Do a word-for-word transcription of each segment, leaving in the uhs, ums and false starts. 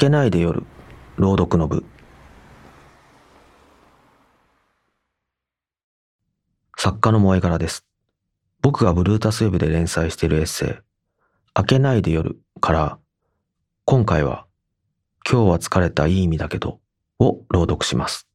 けないで夜朗読の部。作家の萌え柄です。僕がブルータスウェブで連載しているエッセイ「明けないで夜」から今回は「今日は疲れたいい意味だけど」を朗読します。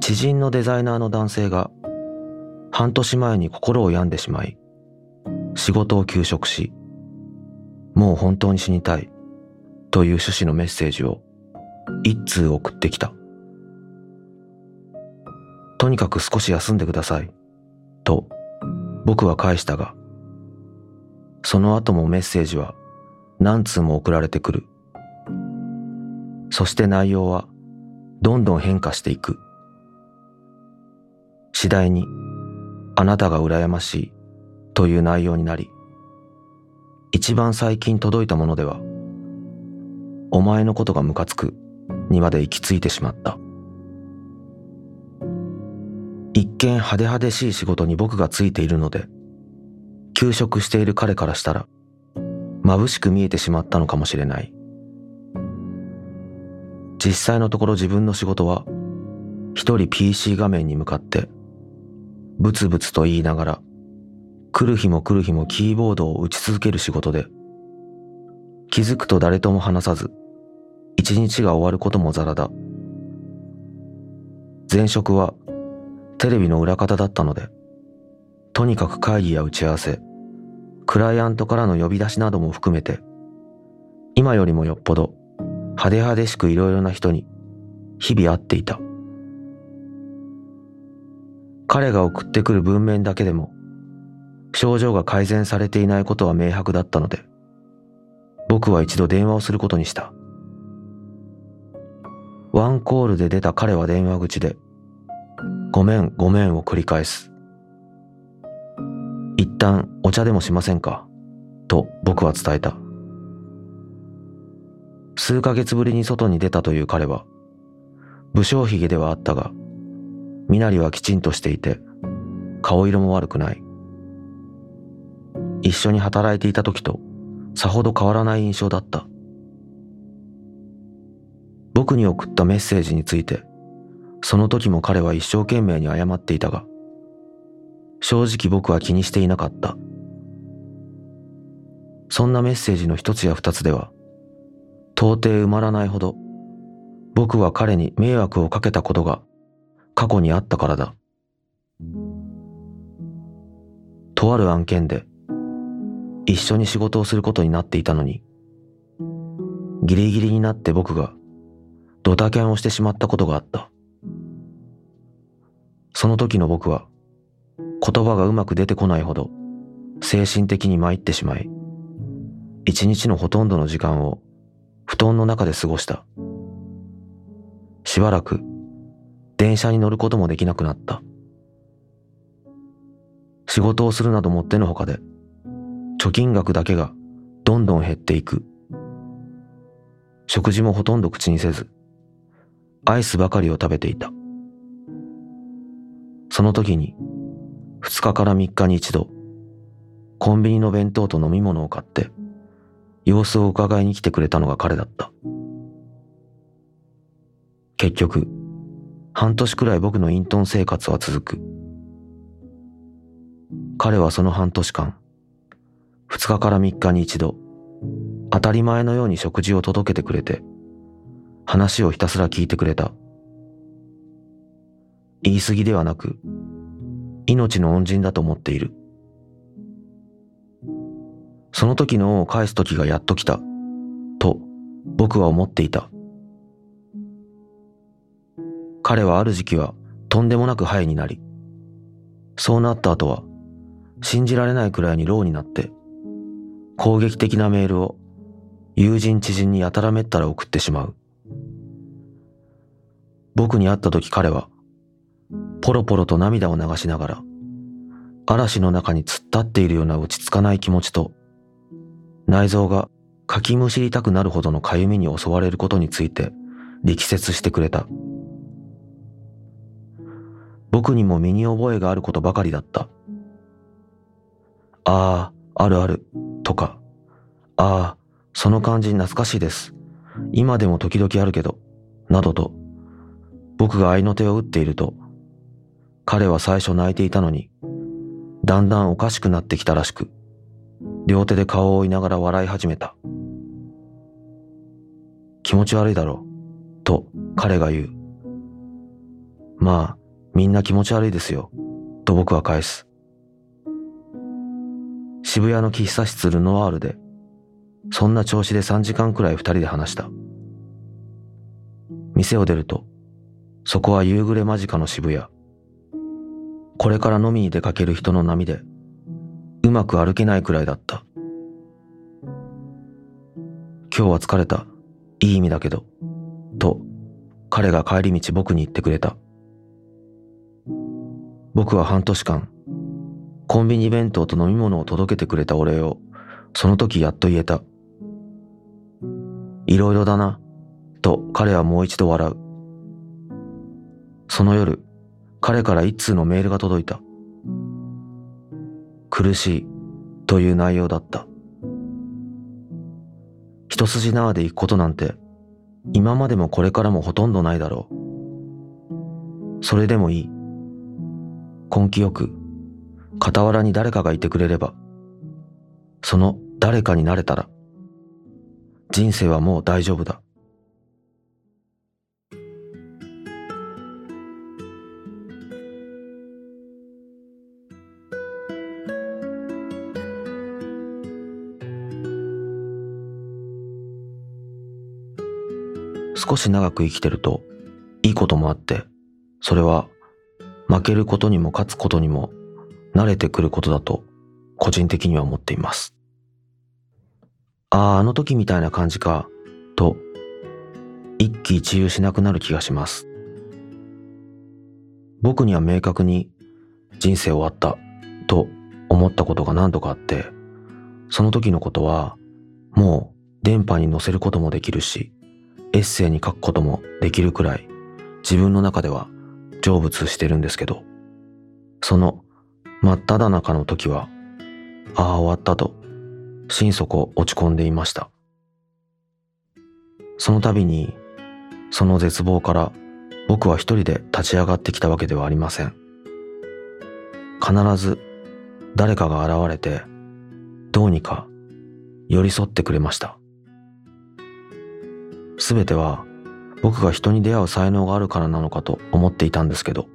知人のデザイナーの男性が半年前に心を病んでしまい、仕事を休職し、もう本当に死にたいという趣旨のメッセージを一通送ってきた。とにかく少し休んでくださいと僕は返したが、その後もメッセージは何通も送られてくる。そして内容はどんどん変化していく。次第にあなたが羨ましいという内容になり、一番最近届いたものではお前のことがムカつくにまで行き着いてしまった。一見派手派手しい仕事に僕がついているので、休職している彼からしたら眩しく見えてしまったのかもしれない。実際のところ自分の仕事は一人 ピーシー 画面に向かってブツブツと言いながら、来る日も来る日もキーボードを打ち続ける仕事で、気づくと誰とも話さず、一日が終わることもざらだ。前職はテレビの裏方だったので、とにかく会議や打ち合わせ、クライアントからの呼び出しなども含めて、今よりもよっぽど派手派手しくいろいろな人に日々会っていた。彼が送ってくる文面だけでも症状が改善されていないことは明白だったので、僕は一度電話をすることにした。ワンコールで出た彼は電話口でごめんごめんを繰り返す。一旦お茶でもしませんかと僕は伝えた。数ヶ月ぶりに外に出たという彼は不精髭ではあったが、身なりはきちんとしていて顔色も悪くない。一緒に働いていた時とさほど変わらない印象だった。僕に送ったメッセージについてその時も彼は一生懸命に謝っていたが、正直僕は気にしていなかった。そんなメッセージの一つや二つでは到底埋まらないほど僕は彼に迷惑をかけたことが過去にあったからだ。とある案件で一緒に仕事をすることになっていたのに、ギリギリになって僕がドタキャンをしてしまったことがあった。その時の僕は言葉がうまく出てこないほど精神的に参ってしまい、一日のほとんどの時間を布団の中で過ごした。しばらく電車に乗ることもできなくなった。仕事をするなどもってのほかで貯金額だけがどんどん減っていく。食事もほとんど口にせずアイスばかりを食べていた。その時にふつかからみっかに一度コンビニの弁当と飲み物を買って様子を伺いに来てくれたのが彼だった。結局半年くらい僕の隠遁生活は続く。彼はその半年間、ふつかからみっかに一度、当たり前のように食事を届けてくれて、話をひたすら聞いてくれた。言い過ぎではなく、命の恩人だと思っている。その時の恩を返す時がやっと来た、と僕は思っていた。彼はある時期はとんでもなくハイになり、そうなった後は信じられないくらいにローになって、攻撃的なメールを友人知人にやたらめったら送ってしまう。僕に会った時彼はポロポロと涙を流しながら、嵐の中に突っ立っているような落ち着かない気持ちと、内臓が課金を知りたくなるほどのかゆみに襲われることについて力説してくれた。僕にも身に覚えがあることばかりだった。ああ、あるある、とか、ああ、その感じ懐かしいです。今でも時々あるけど、などと、僕が合いの手を打っていると、彼は最初泣いていたのに、だんだんおかしくなってきたらしく、両手で顔を追いながら笑い始めた。気持ち悪いだろう、と彼が言う。まあ、みんな気持ち悪いですよ、と僕は返す。渋谷の喫茶室ルノワールで、そんな調子でさんじかんくらい二人で話した。店を出ると、そこは夕暮れ間近の渋谷。これから飲みに出かける人の波で、うまく歩けないくらいだった。今日は疲れた、いい意味だけど、と彼が帰り道僕に言ってくれた。僕は半年間、コンビニ弁当と飲み物を届けてくれたお礼を、その時やっと言えた。いろいろだな、と彼はもう一度笑う。その夜、彼から一通のメールが届いた。苦しい、という内容だった。一筋縄で行くことなんて、今までもこれからもほとんどないだろう。それでもいい。根気よく、傍らに誰かがいてくれれば、その誰かになれたら、人生はもう大丈夫だ。少し長く生きてると、いいこともあって、それは、負けることにも勝つことにも慣れてくることだと個人的には思っています。ああ、あの時みたいな感じかと一喜一憂しなくなる気がします。僕には明確に人生終わったと思ったことが何度かあって、その時のことはもう電波に載せることもできるし、エッセイに書くこともできるくらい自分の中では成仏してるんですけど、その真っ只中の時は、ああ終わったと心底落ち込んでいました。その度にその絶望から僕は一人で立ち上がってきたわけではありません。必ず誰かが現れてどうにか寄り添ってくれました。すべては僕が人に出会う才能があるからなのかと思っていたんですけど、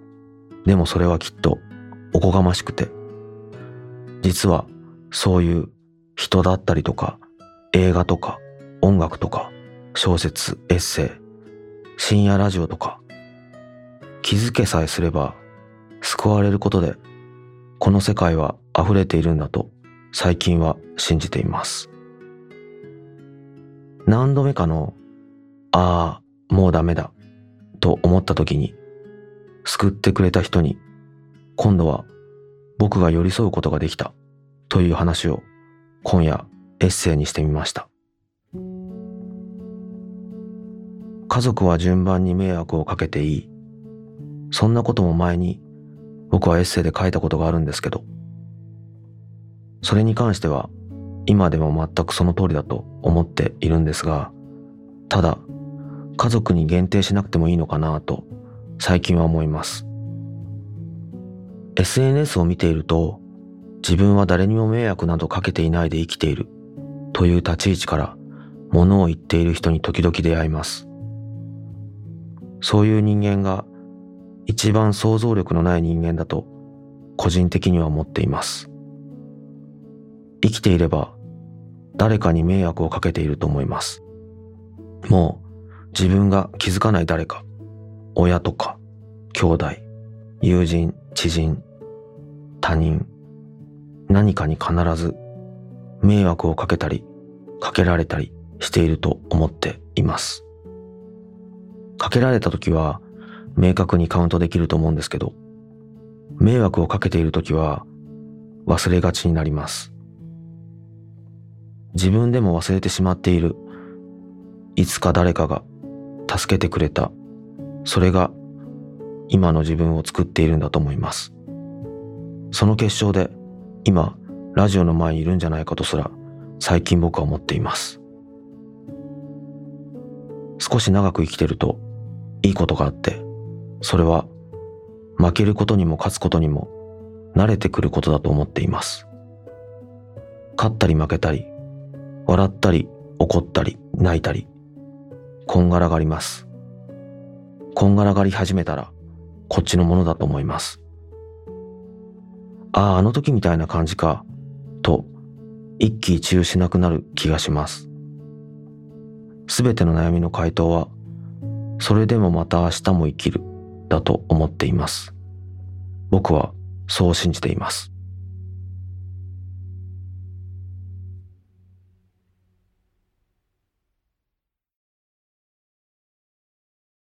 でもそれはきっとおこがましくて、実はそういう人だったりとか映画とか音楽とか小説、エッセイ、深夜ラジオとか、気づけさえすれば救われることでこの世界は溢れているんだと最近は信じています。何度目かのああもうダメだと思った時に、救ってくれた人に今度は僕が寄り添うことができたという話を今夜エッセイにしてみました。家族は順番に迷惑をかけていい、そんなことも前に僕はエッセイで書いたことがあるんですけど、それに関しては今でも全くその通りだと思っているんですが、ただ家族に限定しなくてもいいのかなと最近は思います。 エスエヌエス を見ていると、自分は誰にも迷惑などかけていないで生きているという立ち位置から物を言っている人に時々出会います。そういう人間が一番想像力のない人間だと個人的には思っています。生きていれば誰かに迷惑をかけていると思います。もう自分が気づかない誰か、親とか、兄弟、友人、知人、他人、何かに必ず迷惑をかけたり、かけられたりしていると思っています。かけられた時は明確にカウントできると思うんですけど、迷惑をかけている時は忘れがちになります。自分でも忘れてしまっている。いつか誰かが助けてくれた。それが今の自分を作っているんだと思います。その結晶で今ラジオの前にいるんじゃないかとすら最近僕は思っています。少し長く生きてるといいことがあって、それは負けることにも勝つことにも慣れてくることだと思っています。勝ったり負けたり、笑ったり怒ったり泣いたり、こんがらがります。こんがらがり始めたらこっちのものだと思います。ああ、あの時みたいな感じかと一喜一憂しなくなる気がします。すべての悩みの回答はそれでもまた明日も生きるだと思っています。僕はそう信じています。